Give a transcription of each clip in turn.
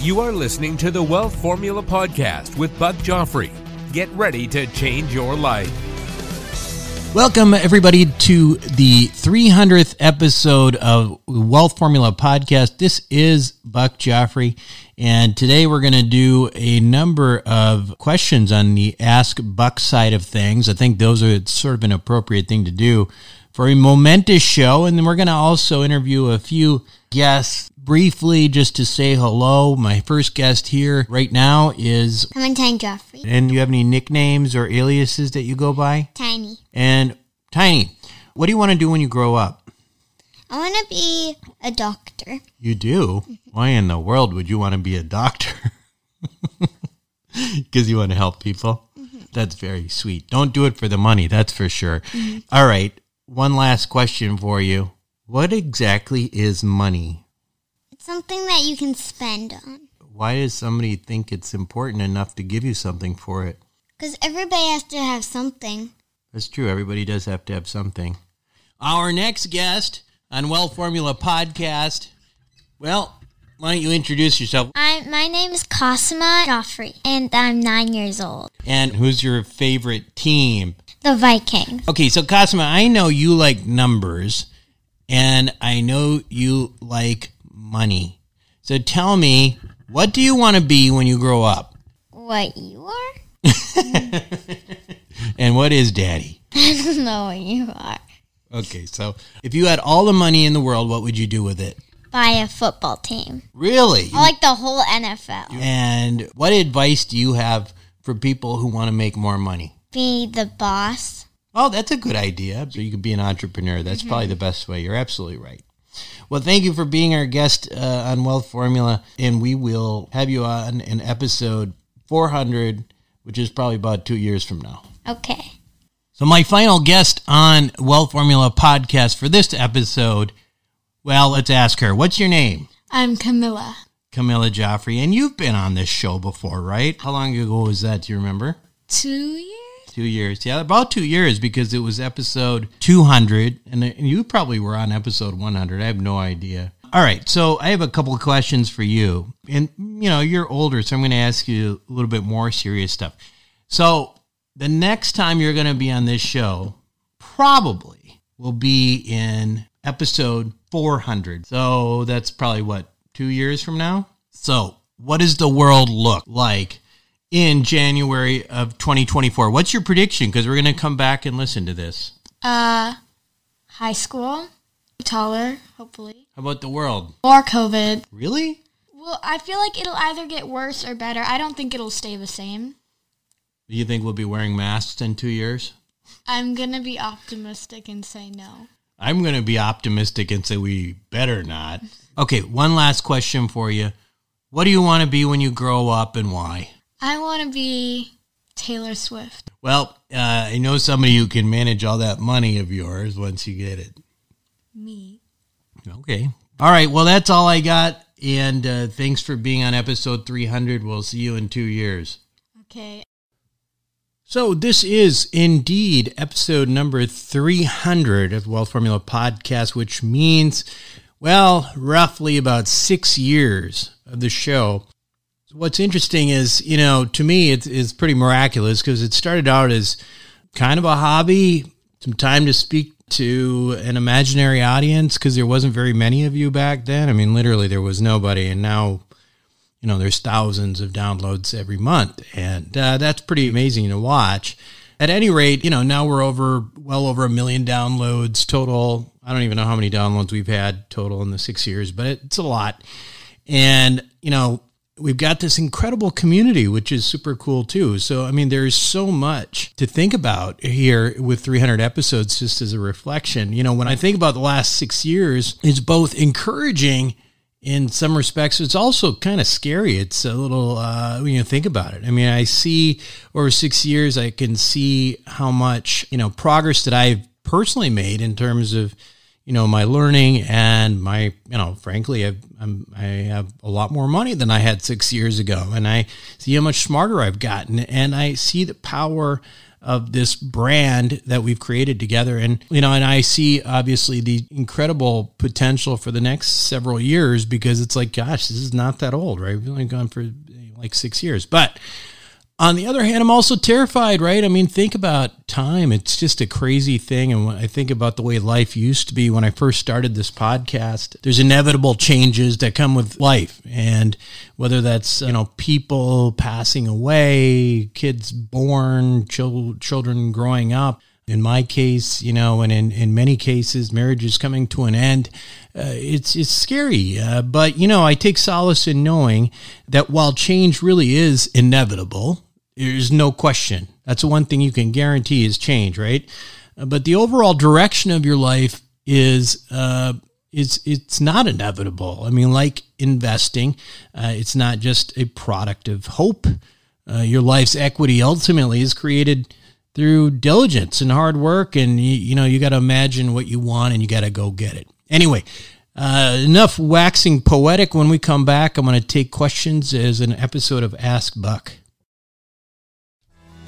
You are listening to the Wealth Formula Podcast with Buck Joffrey. Get ready to change your life. Welcome, everybody, to the 300th episode of Wealth Formula Podcast. This is Buck Joffrey, and today we're going to do a number of questions on the Ask Buck side of things. I think those are sort of an appropriate thing to do for a momentous show, and then we're going to also interview a few guests briefly just to say hello. My first guest here right now is Clementine Jeffrey. And do you have any nicknames or aliases that you go by? Tiny. And Tiny, what do you want to do when you grow up? I want to be a doctor. You do? Why in the world would you want to be a doctor? Because you want to help people? Mm-hmm. That's very sweet. Don't do it for the money, that's for sure. Mm-hmm. All right, one last question for you. What exactly is money? Something that you can spend on. Why does somebody think it's important enough to give you something for it? Because everybody has to have something. That's true. Everybody does have to have something. Our next guest on Wealth Formula Podcast. Well, why don't you introduce yourself? My name is Cosma Joffrey, and I'm 9 years old. And who's your favorite team? The Vikings. Okay, so Cosma, I know you like numbers, and I know you like money. So tell me, what do you want to be when you grow up? What you are? And what is daddy? I don't know what you are. Okay, so if you had all the money in the world, what would you do with it? Buy a football team. Really? I like the whole NFL. And what advice do you have for people who want to make more money? Be the boss. Oh, that's a good idea. So you could be an entrepreneur. That's probably the best way. You're absolutely right. Well, thank you for being our guest on Wealth Formula, and we will have you on in episode 400, which is probably about 2 years from now. Okay. So my final guest on Wealth Formula Podcast for this episode, well, let's ask her. What's your name? I'm Camilla. Camilla Joffrey, and you've been on this show before, right? How long ago was that? Do you remember? 2 years. 2 years. Yeah, about 2 years, because it was episode 200, and you probably were on episode 100. I have no idea. All right, so I have a couple of questions for you. And, you know, you're older, so I'm going to ask you a little bit more serious stuff. So the next time you're going to be on this show probably will be in episode 400. So that's probably, what, 2 years from now? So what does the world look like in January of 2024? What's your prediction? Because we're going to come back and listen to this. High school, taller, hopefully. How about the world? Or COVID. Really? Well, I feel like it'll either get worse or better. I don't think it'll stay the same. Do you think we'll be wearing masks in 2 years? I'm going to be optimistic and say no. I'm going to be optimistic and say we better not. Okay, one last question for you. What do you want to be when you grow up, and why? I want to be Taylor Swift. Well, I know somebody who can manage all that money of yours once you get it. Me. Okay. All right. Well, that's all I got. And thanks for being on episode 300. We'll see you in 2 years. Okay. So this is indeed episode number 300 of Wealth Formula Podcast, which means, well, roughly about 6 years of the show. What's interesting is, you know, to me, it's pretty miraculous, because it started out as kind of a hobby, some time to speak to an imaginary audience, because there wasn't very many of you back then. I mean, literally, there was nobody. And now you know, there's thousands of downloads every month. And that's pretty amazing to watch. At any rate, you know, now we're well over 1 million downloads total. I don't even know how many downloads we've had total in the 6 years, but it's a lot. And, you know, we've got this incredible community, which is super cool too. So, I mean, there's so much to think about here with 300 episodes, just as a reflection. You know, when I think about the last 6 years, it's both encouraging in some respects. It's also kind of scary. It's a little, when you think about it. I mean, I see over 6 years, I can see how much, you know, progress that I've personally made in terms of, you know, my learning and my, you know, frankly, I have a lot more money than I had 6 years ago. And I see how much smarter I've gotten. And I see the power of this brand that we've created together. And, you know, and I see obviously the incredible potential for the next several years, because it's like, gosh, this is not that old, right? We've only gone for like 6 years. But on the other hand, I'm also terrified, right? I mean, think about time. It's just a crazy thing. And when I think about the way life used to be when I first started this podcast, there's inevitable changes that come with life. And whether that's, you know, people passing away, kids born, children growing up. In my case, you know, and in many cases, marriage is coming to an end. It's scary. But, you know, I take solace in knowing that while change really is inevitable, there's no question. That's the one thing you can guarantee is change, right? But the overall direction of your life is, it's not inevitable. I mean, like investing, it's not just a product of hope. Your life's equity ultimately is created through diligence and hard work. And, you know, you got to imagine what you want and you got to go get it. Anyway, enough waxing poetic. When we come back, I'm going to take questions as an episode of Ask Buck.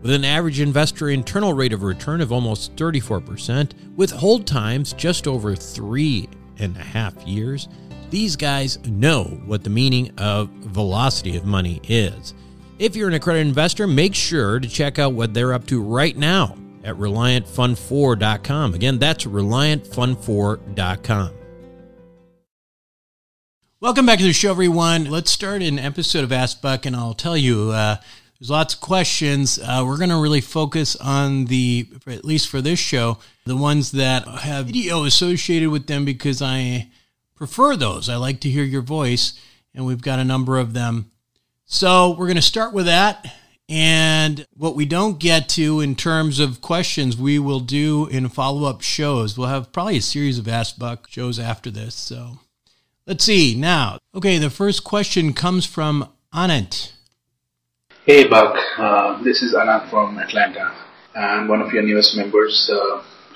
With an average investor internal rate of return of almost 34%, with hold times just over 3.5 years, these guys know what the meaning of velocity of money is. If you're an accredited investor, make sure to check out what they're up to right now at ReliantFund4.com. Again, that's ReliantFund4.com. Welcome back to the show, everyone. Let's start an episode of Ask Buck, and I'll tell you, there's lots of questions. We're going to really focus on at least for this show, the ones that have video associated with them, because I prefer those. I like to hear your voice, and we've got a number of them. So we're going to start with that. And what we don't get to in terms of questions, we will do in follow-up shows. We'll have probably a series of Ask Buck shows after this. So let's see now. Okay, the first question comes from Anand. Hey, Buck. This is Anand from Atlanta. I'm one of your newest members.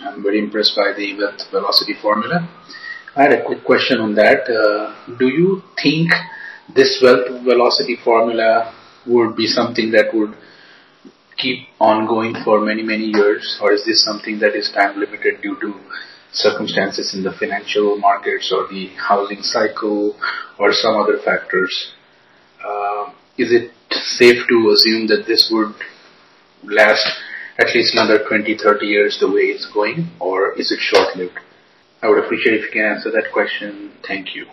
I'm very impressed by the wealth velocity formula. I had a quick question on that. Do you think this wealth velocity formula would be something that would keep on going for many, many years? Or is this something that is time limited due to circumstances in the financial markets or the housing cycle or some other factors? Is it safe to assume that this would last at least another 20, 30 years the way it's going? Or is it short-lived? I would appreciate if you can answer that question. Thank you.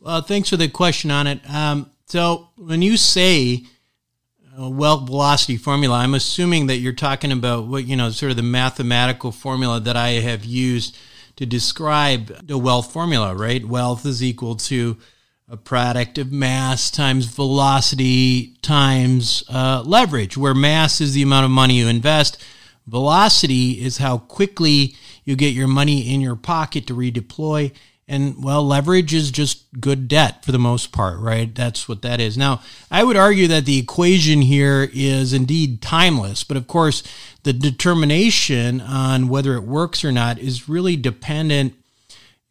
Well, thanks for the question on it. So when you say wealth velocity formula, I'm assuming that you're talking about what, you know, sort of the mathematical formula that I have used to describe the wealth formula, right? Wealth is equal to a product of mass times velocity times leverage, where mass is the amount of money you invest, Velocity is how quickly you get your money in your pocket to redeploy. And, well, leverage is just good debt for the most part, right? That's what that is. Now, I would argue that the equation here is indeed timeless. But, of course, the determination on whether it works or not is really dependent.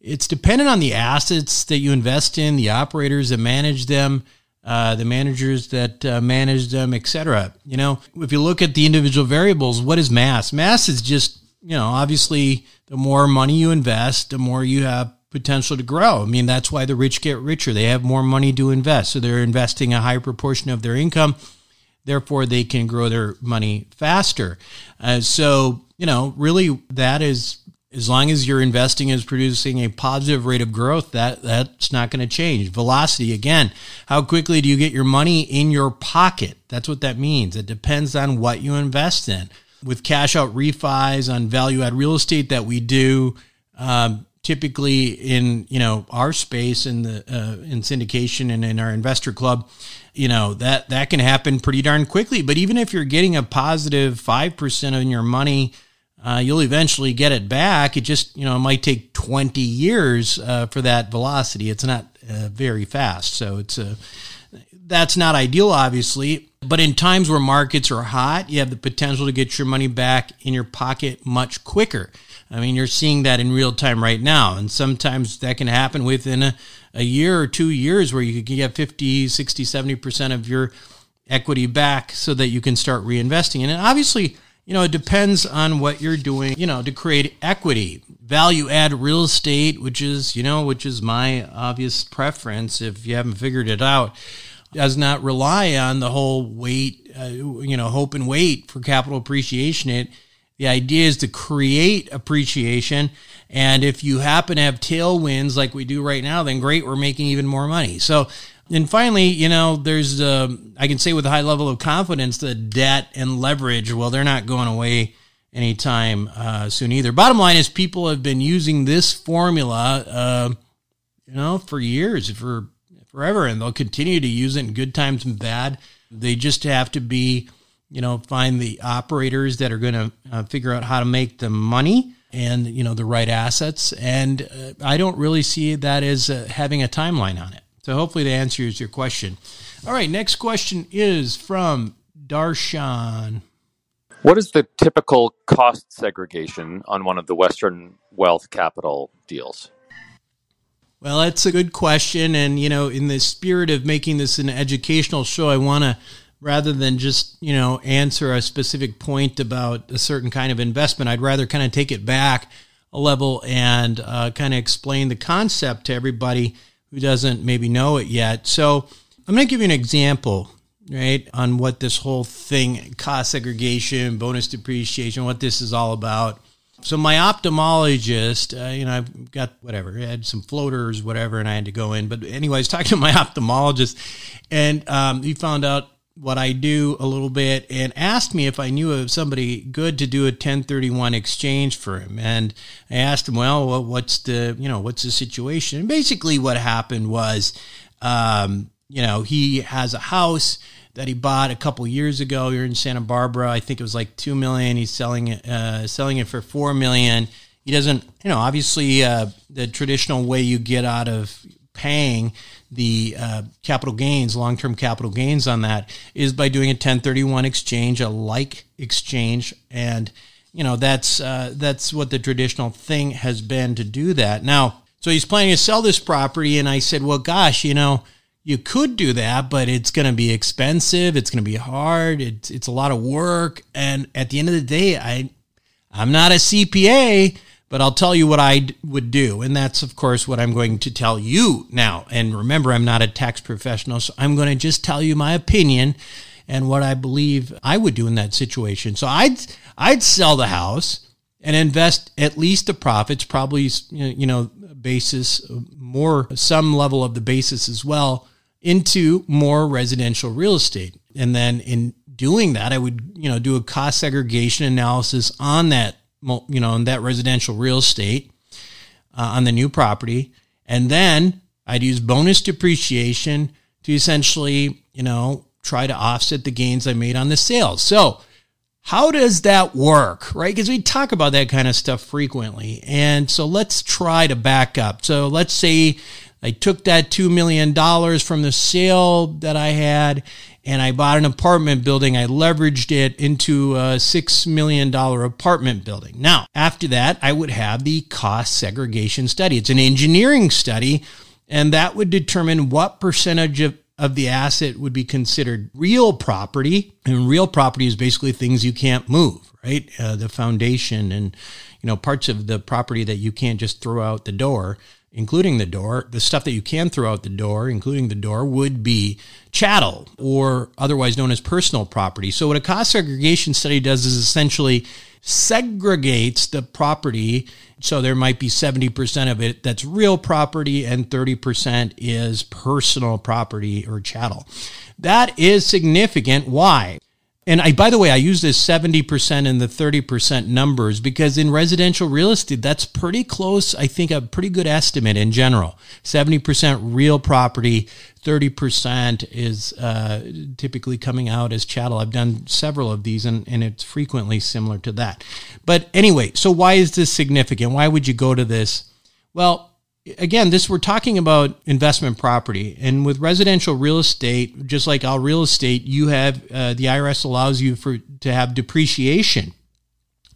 It's dependent on the assets that you invest in, the operators that manage them, the managers that manage them, etc. You know, if you look at the individual variables, what is mass? Mass is just, you know, obviously the more money you invest, the more you have potential to grow. I mean, that's why the rich get richer. They have more money to invest. So they're investing a higher proportion of their income. Therefore, they can grow their money faster. So, you know, really that is, as long as your investing is producing a positive rate of growth, that's not going to change. Velocity, again, how quickly do you get your money in your pocket? That's what that means. It depends on what you invest in. With cash out refis on value add real estate that we do, typically in, you know, our space in the in syndication and in our investor club, you know, that can happen pretty darn quickly. But even if you're getting a positive 5% on your money, you'll eventually get it back. It just, you know, it might take 20 years for that velocity. It's not very fast, so that's not ideal, obviously. But in times where markets are hot, you have the potential to get your money back in your pocket much quicker. I mean, you're seeing that in real time right now. And sometimes that can happen within a year or 2 years, where you can get 50, 60, 70% of your equity back so that you can start reinvesting. And obviously, you know, it depends on what you're doing, you know, to create equity. Value add real estate, which is my obvious preference if you haven't figured it out, does not rely on the whole hope and wait for capital appreciation. The idea is to create appreciation, and if you happen to have tailwinds like we do right now, then great, we're making even more money. So, and finally, you know, there's I can say with a high level of confidence that debt and leverage, well, they're not going away anytime soon either. Bottom line is people have been using this formula, for years, for forever, and they'll continue to use it in good times and bad. They just have to be, you know, find the operators that are going to figure out how to make the money and, you know, the right assets. And I don't really see that as having a timeline on it. So hopefully that answers your question. All right, next question is from Darshan. What is the typical cost segregation on one of the Western Wealth Capital deals? Well, that's a good question. And, you know, in the spirit of making this an educational show, I want to, rather than just, you know, answer a specific point about a certain kind of investment, I'd rather kind of take it back a level and kind of explain the concept to everybody who doesn't maybe know it yet. So I'm going to give you an example, right, on what this whole thing, cost segregation, bonus depreciation, what this is all about. So my ophthalmologist, I've got whatever, I had some floaters, whatever, and I had to go in. But anyways, talking to my ophthalmologist, and he found out what I do a little bit and asked me if I knew of somebody good to do a 1031 exchange for him. And I asked him, well, what's the situation? And basically what happened was, he has a house that he bought a couple years ago here in Santa Barbara. I think it was like $2 million. He's selling it for $4 million. He doesn't, obviously the traditional way you get out of paying the capital gains, long-term capital gains on that, is by doing a 1031 exchange, a like exchange. And, that's what the traditional thing has been to do that. Now, so he's planning to sell this property. And I said, well, gosh, you could do that, but it's going to be expensive. It's going to be hard. It's a lot of work. And at the end of the day, I'm not a CPA, but I'll tell you what I would do. And that's, of course, what I'm going to tell you now. And remember, I'm not a tax professional, so I'm going to just tell you my opinion and what I believe I would do in that situation. So I'd sell the house and invest at least the profits, probably, basis, more, some level of the basis as well, into more residential real estate. And then in doing that, I would, do a cost segregation analysis on that, in that residential real estate on the new property. And then I'd use bonus depreciation to essentially, try to offset the gains I made on the sales. So How does that work, right? Because we talk about that kind of stuff frequently. And so let's try to back up. So let's say I took that $2 million from the sale that I had and I bought an apartment building. I leveraged it into a $6 million apartment building. Now, after that, I would have the cost segregation study. It's an engineering study, and that would determine what percentage of the asset would be considered real property. And real property is basically things you can't move, right? The foundation and, you know, parts of the property that you can't just throw out the door, including the door. The stuff that you can throw out the door, including the door, would be chattel, or otherwise known as personal property. So what a cost segregation study does is essentially segregates the property. So there might be 70% of it that's real property and 30% is personal property or chattel. That is significant. Why? And I, by the way, I use this 70% and the 30% numbers because in residential real estate, that's pretty close. I think a pretty good estimate in general. 70% real property, 30% is typically coming out as chattel. I've done several of these, and it's frequently similar to that. But anyway, so why is this significant? Why would you go to this? Well, again, this, we're talking about investment property, and with residential real estate, just like all real estate, you have the IRS allows you to have depreciation,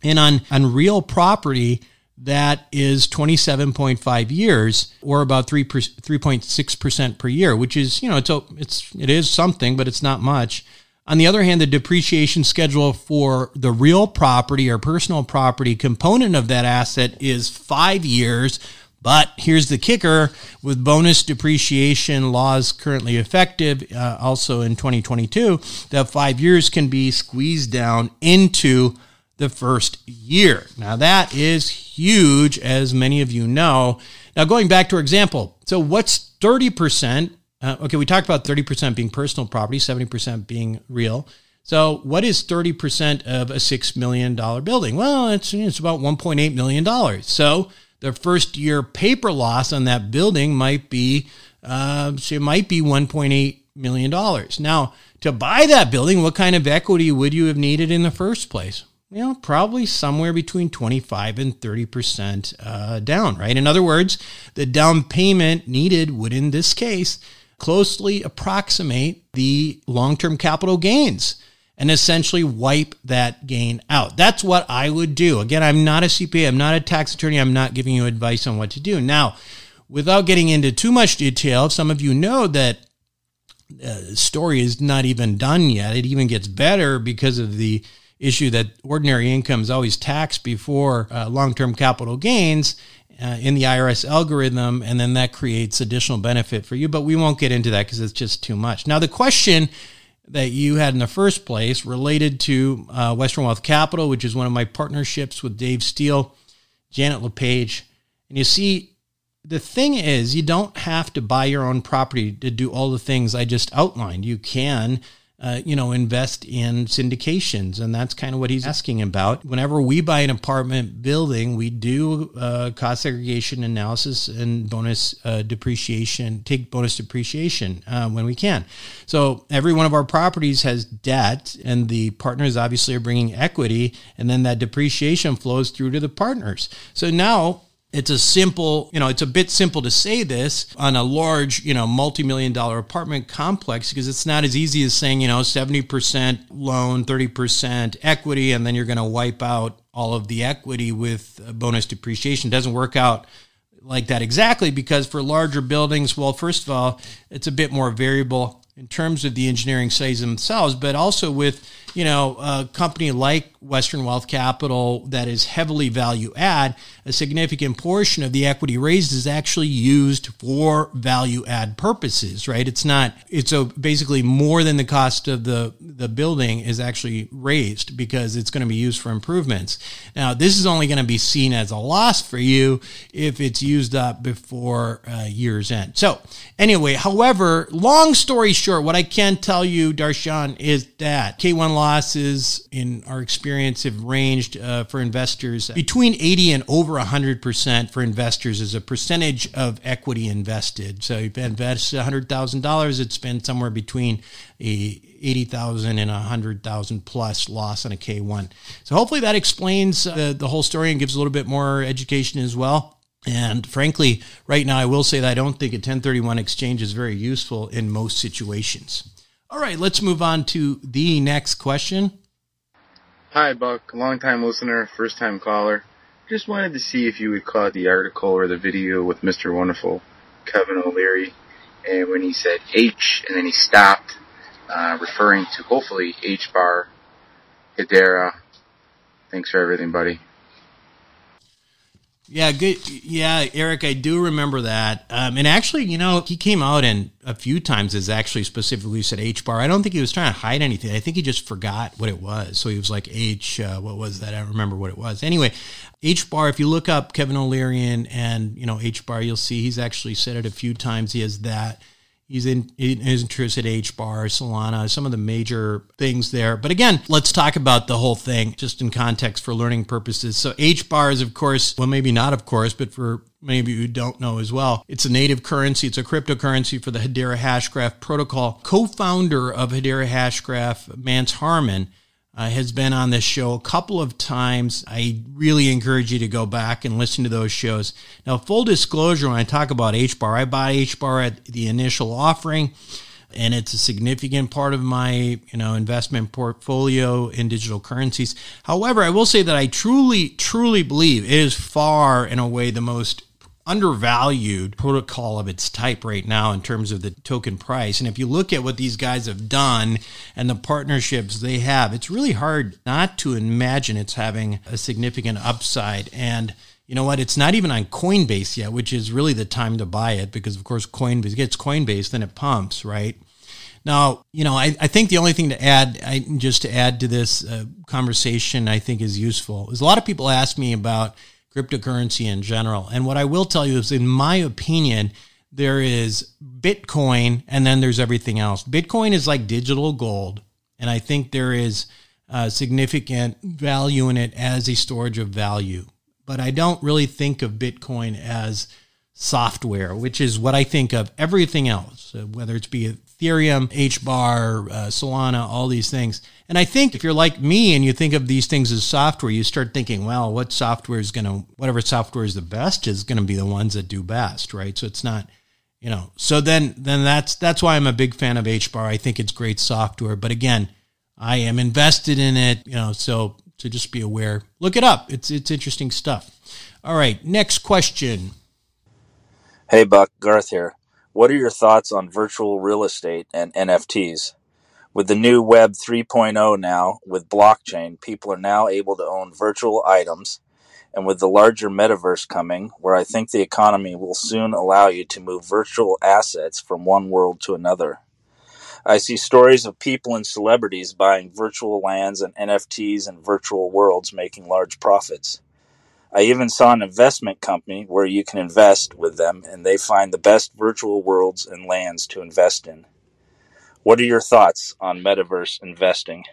and on real property that is 27.5 years, or about 3.6% per year, which is, you know, it is something, but it's not much. On the other hand, the depreciation schedule for the real property or personal property component of that asset is 5 years. But here's the kicker: with bonus depreciation laws currently effective, also in 2022, that 5 years can be squeezed down into the first year. Now that is huge, as many of you know. Now going back to our example, so what's 30%? Okay, we talked about 30% being personal property, 70% being real. So what is 30% of a $6 million building? Well, it's about $1.8 million. So the first year paper loss on that building might be, $1.8 million. Now, to buy that building, what kind of equity would you have needed in the first place? You know, probably somewhere between 25 and 30% down, right? In other words, the down payment needed would, in this case, closely approximate the long-term capital gains and essentially wipe that gain out. That's what I would do. Again, I'm not a CPA. I'm not a tax attorney. I'm not giving you advice on what to do. Now, without getting into too much detail, some of you know that the story is not even done yet. It even gets better because of the issue that ordinary income is always taxed before long-term capital gains in the IRS algorithm, and then that creates additional benefit for you. But we won't get into that because it's just too much. Now, the question that you had in the first place related to Western Wealth Capital, which is one of my partnerships with Dave Steele, Janet LePage. And you see, the thing is, you don't have to buy your own property to do all the things I just outlined. You can, invest in syndications. And that's kind of what he's asking about. Whenever we buy an apartment building, we do cost segregation analysis and bonus depreciation when we can. So every one of our properties has debt, and the partners obviously are bringing equity, and then that depreciation flows through to the partners. So now it's a simple, it's a bit simple to say this on a large, multi-million-dollar apartment complex, because it's not as easy as saying, 70% loan, 30% equity, and then you're going to wipe out all of the equity with bonus depreciation. It doesn't work out like that exactly, because for larger buildings, well, first of all, it's a bit more variable in terms of the engineering studies themselves, but also with, a company like Western Wealth Capital that is heavily value add, a significant portion of the equity raised is actually used for value add purposes, right? Basically more than the cost of the building is actually raised because it's going to be used for improvements. Now, this is only going to be seen as a loss for you if it's used up before year's end. So anyway, however, long story short, what I can tell you, Darshan, is that K1 losses in our experience experience have ranged for investors between 80 and over 100% for investors as a percentage of equity invested. So if you invest $100,000, it's been somewhere between $80,000 and $100,000 plus loss on a K1. So hopefully that explains the whole story and gives a little bit more education as well. And frankly, right now, I will say that I don't think a 1031 exchange is very useful in most situations. All right, let's move on to the next question. Hi, Buck. Long-time listener, first-time caller. Just wanted to see if you would call the article or the video with Mr. Wonderful, Kevin O'Leary, and when he said H and then he stopped, referring to, hopefully, HBAR, Hedera. Thanks for everything, buddy. Yeah, good. Yeah, Eric, I do remember that. And actually, you know, he came out and a few times has actually specifically said HBAR. I don't think he was trying to hide anything. I think he just forgot what it was. So he was like H, what was that? I don't remember what it was. Anyway, HBAR, if you look up Kevin O'Leary and you know, HBAR, you'll see he's actually said it a few times. He has that. He's interested in HBAR, Solana, some of the major things there. But again, let's talk about the whole thing just in context for learning purposes. So HBAR is, of course, well, maybe not, of course, but for many of you who don't know as well, it's a native currency. It's a cryptocurrency for the Hedera Hashgraph protocol. Co-founder of Hedera Hashgraph, Mance Harmon, has been on this show a couple of times. I really encourage you to go back and listen to those shows. Now, full disclosure, when I talk about HBAR, I bought HBAR at the initial offering, and it's a significant part of my, you know, investment portfolio in digital currencies. However, I will say that I truly, truly believe it is far and away the most undervalued protocol of its type right now in terms of the token price. And if you look at what these guys have done and the partnerships they have, it's really hard not to imagine it's having a significant upside. And you know what? It's not even on Coinbase yet, which is really the time to buy it because, of course, Coinbase gets Coinbase, then it pumps, right? Now, you know, I think the only thing to add, just to add to this conversation I think is useful, is a lot of people ask me about cryptocurrency in general. And what I will tell you is, in my opinion, there is Bitcoin and then there's everything else. Bitcoin is like digital gold. And I think there is significant value in it as a storage of value. But I don't really think of Bitcoin as software, which is what I think of everything else, whether it be Ethereum, HBAR, Solana, all these things. And I think if you're like me and you think of these things as software, you start thinking, well, whatever software is the best is going to be the ones that do best, right? So it's not, you know, so then that's why I'm a big fan of HBAR. I think it's great software, but again, I am invested in it, you know, so just be aware, look it up. It's interesting stuff. All right. Next question. Hey, Buck, Garth here. What are your thoughts on virtual real estate and NFTs? With the new Web 3.0 now, with blockchain, people are now able to own virtual items. And with the larger metaverse coming, where I think the economy will soon allow you to move virtual assets from one world to another. I see stories of people and celebrities buying virtual lands and NFTs and virtual worlds, making large profits. I even saw an investment company where you can invest with them, and they find the best virtual worlds and lands to invest in. What are your thoughts on metaverse investing?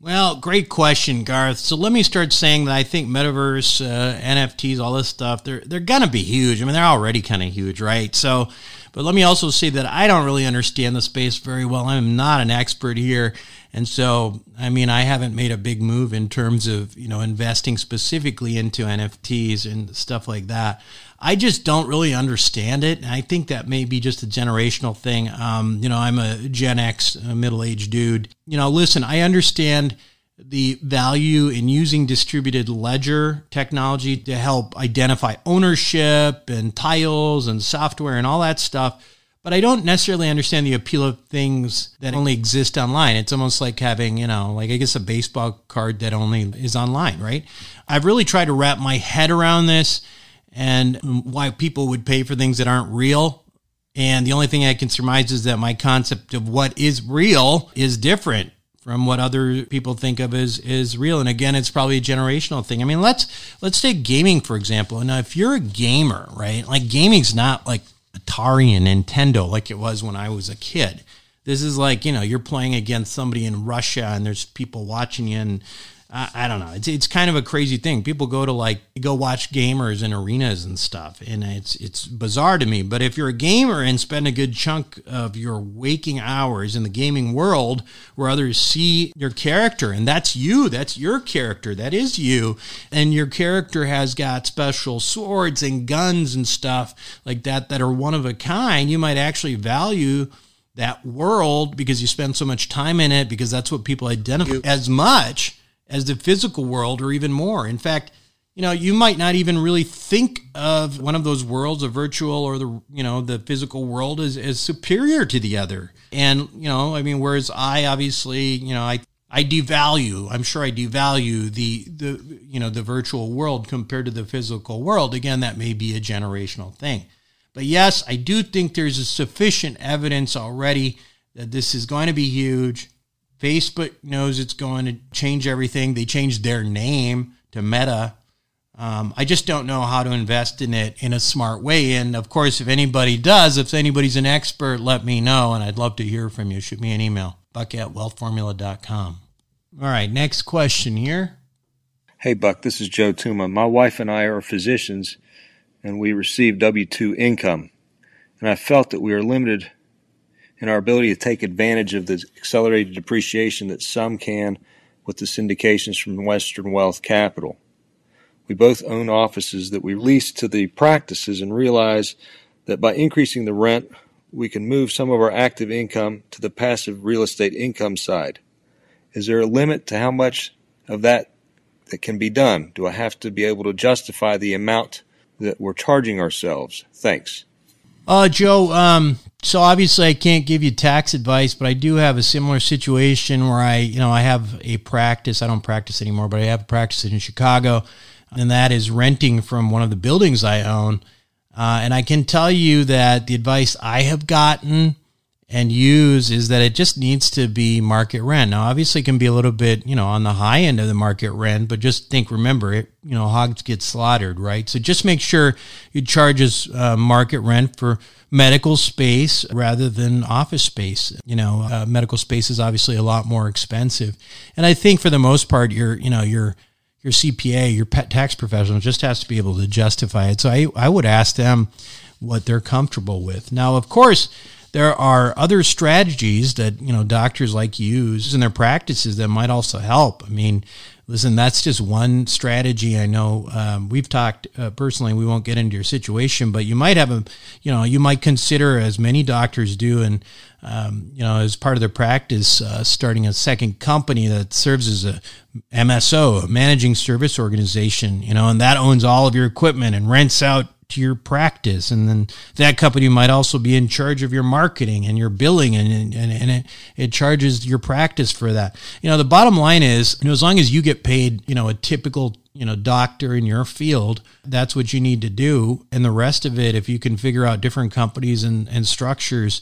Well, great question, Garth. So let me start saying that I think metaverse, NFTs, all this stuff, they're going to be huge. I mean, they're already kind of huge, right? So, but let me also say that I don't really understand the space very well. I'm not an expert here. And so, I mean, I haven't made a big move in terms of, you know, investing specifically into NFTs and stuff like that. I just don't really understand it. And I think that may be just a generational thing. You know, I'm a Gen X, a middle-aged dude. You know, listen, I understand the value in using distributed ledger technology to help identify ownership and titles and software and all that stuff. But I don't necessarily understand the appeal of things that only exist online. It's almost like having, you know, like I guess a baseball card that only is online, right? I've really tried to wrap my head around this and why people would pay for things that aren't real. And the only thing I can surmise is that my concept of what is real is different from what other people think of as real. And again, it's probably a generational thing. I mean, let's take gaming, for example. Now, if you're a gamer, right, like gaming's not like Atari and Nintendo like it was when I was a kid. This is like, you know, you're playing against somebody in Russia and there's people watching you, and I don't know. It's kind of a crazy thing. People go to go watch gamers in arenas and stuff, and it's bizarre to me. But if you're a gamer and spend a good chunk of your waking hours in the gaming world where others see your character, and that's you, that's your character, that is you, and your character has got special swords and guns and stuff like that that are one of a kind, you might actually value that world because you spend so much time in it, because that's what people identify as much as the physical world, or even more. In fact, you know, you might not even really think of one of those worlds, a virtual or the physical world, as superior to the other. And, you know, I mean, whereas I obviously, you know, I devalue the you know, the virtual world compared to the physical world. Again, that may be a generational thing. But yes, I do think there's a sufficient evidence already that this is going to be huge. Facebook knows it's going to change everything. They changed their name to Meta. I just don't know how to invest in it in a smart way. And of course, if anybody does, if anybody's an expert, let me know. And I'd love to hear from you. Shoot me an email, buck@wealthformula.com. All right, next question here. Hey, Buck, this is Joe Tuma. My wife and I are physicians, and we receive W-2 income. And I felt that we are limited and our ability to take advantage of the accelerated depreciation that some can with the syndications from Western Wealth Capital. We both own offices that we lease to the practices and realize that by increasing the rent, we can move some of our active income to the passive real estate income side. Is there a limit to how much of that can be done? Do I have to be able to justify the amount that we're charging ourselves? Thanks. Joe, so obviously I can't give you tax advice, but I do have a similar situation where I have a practice. I don't practice anymore, but I have a practice in Chicago, and that is renting from one of the buildings I own. And I can tell you that the advice I have gotten and use is that it just needs to be market rent. Now, obviously it can be a little bit, you know, on the high end of the market rent, but just remember it, you know, hogs get slaughtered, right? So just make sure you charge us market rent for medical space rather than office space. You know, medical space is obviously a lot more expensive. And I think for the most part, your CPA, your tax professional just has to be able to justify it. So I would ask them what they're comfortable with. Now, of course, there are other strategies that, you know, doctors like use in their practices that might also help. I mean, listen, that's just one strategy. I know we've talked personally, we won't get into your situation, but you might have you might consider, as many doctors do, and, you know, as part of their practice, starting a second company that serves as a MSO, a managing service organization, you know, and that owns all of your equipment and rents out to your practice. And then that company might also be in charge of your marketing and your billing, and it charges your practice for that. You know, the bottom line is, you know, as long as you get paid, you know, a typical, you know, doctor in your field, that's what you need to do. And the rest of it, if you can figure out different companies and structures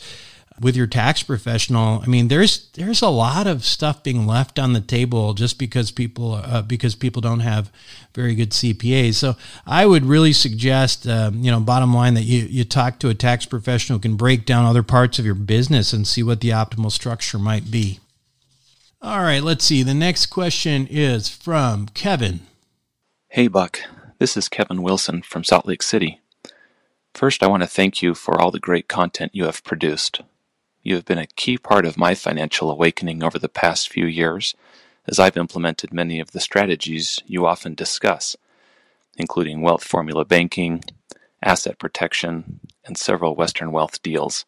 with your tax professional, I mean, there's a lot of stuff being left on the table just because people don't have very good CPAs. So I would really suggest, you know, bottom line, that you talk to a tax professional who can break down other parts of your business and see what the optimal structure might be. All right, let's see. The next question is from Kevin. Hey, Buck. This is Kevin Wilson from Salt Lake City. First, I want to thank you for all the great content you have produced. You have been a key part of my financial awakening over the past few years, as I've implemented many of the strategies you often discuss, including wealth formula banking, asset protection, and several Western Wealth deals.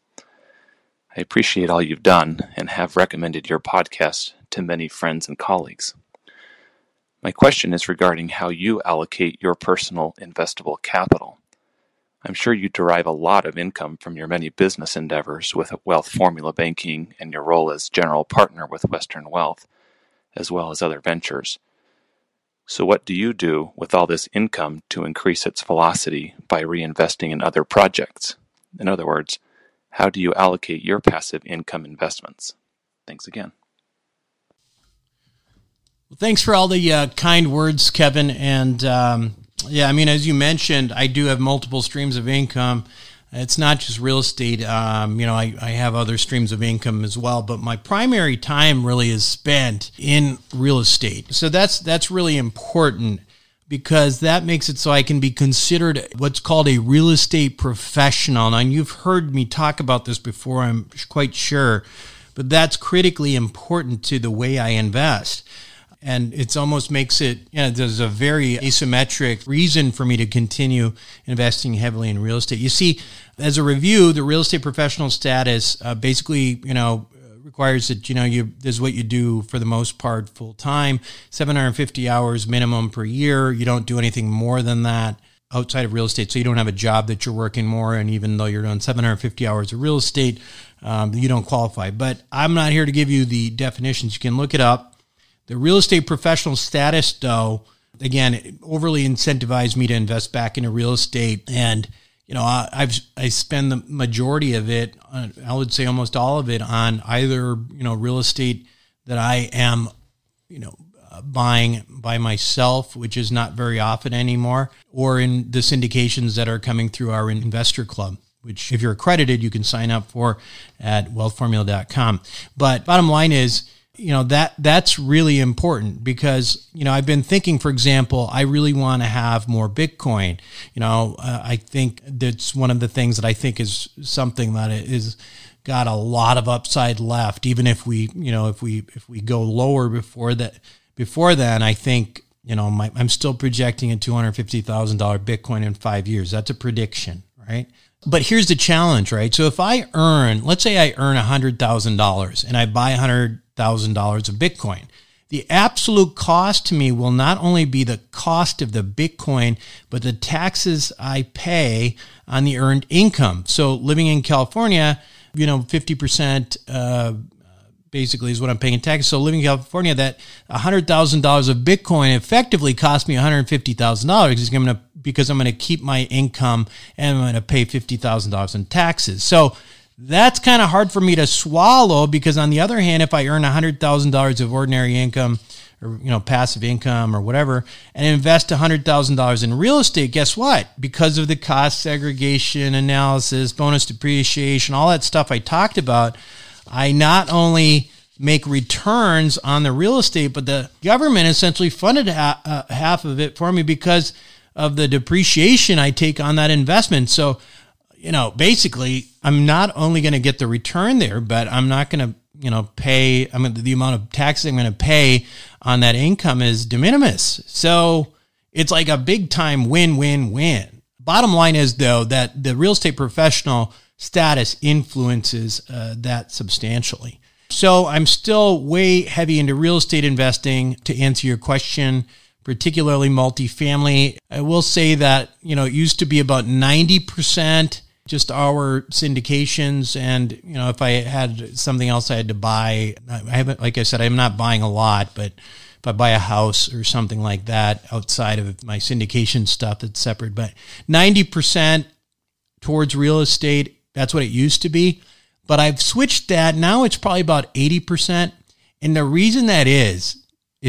I appreciate all you've done and have recommended your podcast to many friends and colleagues. My question is regarding how you allocate your personal investable capital. I'm sure you derive a lot of income from your many business endeavors with Wealth Formula Banking and your role as general partner with Western Wealth, as well as other ventures. So what do you do with all this income to increase its velocity by reinvesting in other projects? In other words, how do you allocate your passive income investments? Thanks again. Well, thanks for all the kind words, Kevin, and yeah, I mean, as you mentioned, I do have multiple streams of income. It's not just real estate. I have other streams of income as well, but my primary time really is spent in real estate. So that's really important, because that makes it so I can be considered what's called a real estate professional. And you've heard me talk about this before, I'm quite sure, but that's critically important to the way I invest. And it's almost makes it, there's a very asymmetric reason for me to continue investing heavily in real estate. You see, as a review, the real estate professional status basically, requires that, this is what you do for the most part full time, 750 hours minimum per year. You don't do anything more than that outside of real estate. So you don't have a job that you're working more. And even though you're doing 750 hours of real estate, you don't qualify. But I'm not here to give you the definitions. You can look it up. The real estate professional status, though, again, it overly incentivized me to invest back into real estate. And, I spend the majority of it, I would say almost all of it, on either, real estate that I am, buying by myself, which is not very often anymore, or in the syndications that are coming through our investor club, which if you're accredited, you can sign up for at WealthFormula.com. But bottom line is, that's really important because, I've been thinking, for example, I really want to have more Bitcoin. I think that's one of the things that I think is something that is got a lot of upside left. Even if we, if we go lower before then, I think, I'm still projecting a $250,000 Bitcoin in 5 years. That's a prediction, right? But here's the challenge, right? So if I earn, let's say I earn $100,000 and I buy $100,000 of Bitcoin. The absolute cost to me will not only be the cost of the Bitcoin, but the taxes I pay on the earned income. So living in California, 50% basically is what I'm paying in taxes. So living in California, that $100,000 of Bitcoin effectively cost me $150,000 because I'm going to keep my income and I'm going to pay $50,000 in taxes. So that's kind of hard for me to swallow because, on the other hand, if I earn $100,000 of ordinary income or, passive income or whatever, and invest $100,000 in real estate, guess what? Because of the cost segregation analysis, bonus depreciation, all that stuff I talked about, I not only make returns on the real estate, but the government essentially funded half of it for me because of the depreciation I take on that investment. So, basically, I'm not only going to get the return there, but I'm not going to, pay. I mean, the amount of taxes I'm going to pay on that income is de minimis. So it's like a big time win-win-win. Bottom line is, though, that the real estate professional status influences that substantially. So I'm still way heavy into real estate investing, to answer your question, particularly multifamily. I will say that, it used to be about 90%. Just our syndications, and if I had something else I had to buy, I haven't, like I said, I'm not buying a lot, but if I buy a house or something like that outside of my syndication stuff, it's separate. But 90% towards real estate, that's what it used to be. But I've switched that. Now it's probably about 80%. And the reason that is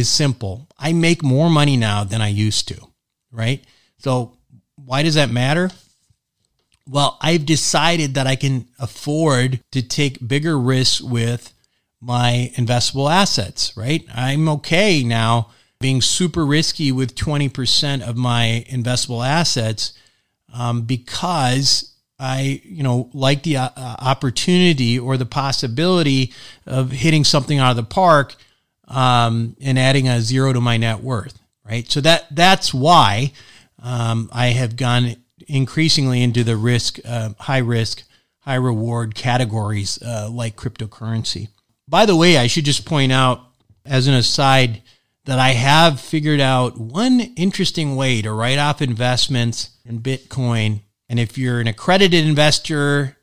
simple. I make more money now than I used to, right? So why does that matter? Well, I've decided that I can afford to take bigger risks with my investable assets, right? I'm okay now being super risky with 20% of my investable assets because I, like the opportunity or the possibility of hitting something out of the park and adding a zero to my net worth, right? So that's why I have gone increasingly into the high risk, high reward categories like cryptocurrency. By the way, I should just point out as an aside that I have figured out one interesting way to write off investments in Bitcoin. And if you're an accredited investor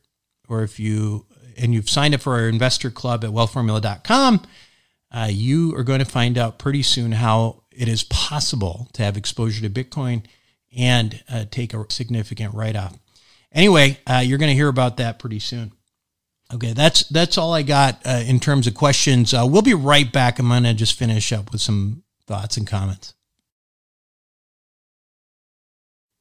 or you've signed up for our investor club at wealthformula.com, you are going to find out pretty soon how it is possible to have exposure to Bitcoin and take a significant write-off. Anyway, you're going to hear about that pretty soon. Okay, that's all I got in terms of questions. We'll be right back. I'm going to just finish up with some thoughts and comments.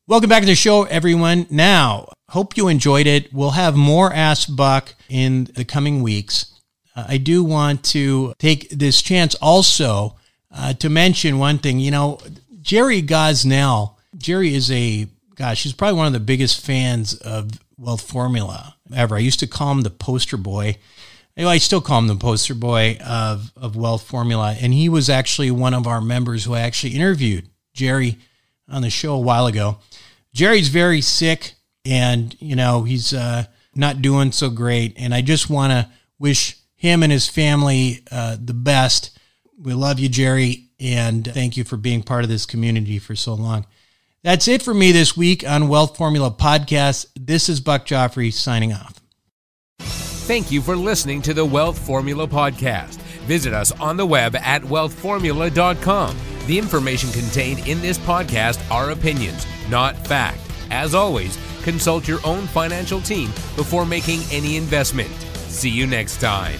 Welcome back to the show, everyone. Now, Hope you enjoyed it. We'll have more Ask Buck in the coming weeks. I do want to take this chance also to mention one thing. You know, Jerry Gosnell, Jerry is he's probably one of the biggest fans of Wealth Formula ever. I used to call him the poster boy. I still call him the poster boy of Wealth Formula. And he was actually one of our members who I actually interviewed Jerry on the show a while ago. Jerry's very sick and, you know, he's not doing so great. And I just want to wish him and his family the best. We love you, Jerry. And thank you for being part of this community for so long. That's it for me this week on Wealth Formula Podcast. This is Buck Joffrey signing off. Thank you for listening to the Wealth Formula Podcast. Visit us on the web at WealthFormula.com. The information contained in this podcast are opinions, not fact. As always, consult your own financial team before making any investment. See you next time.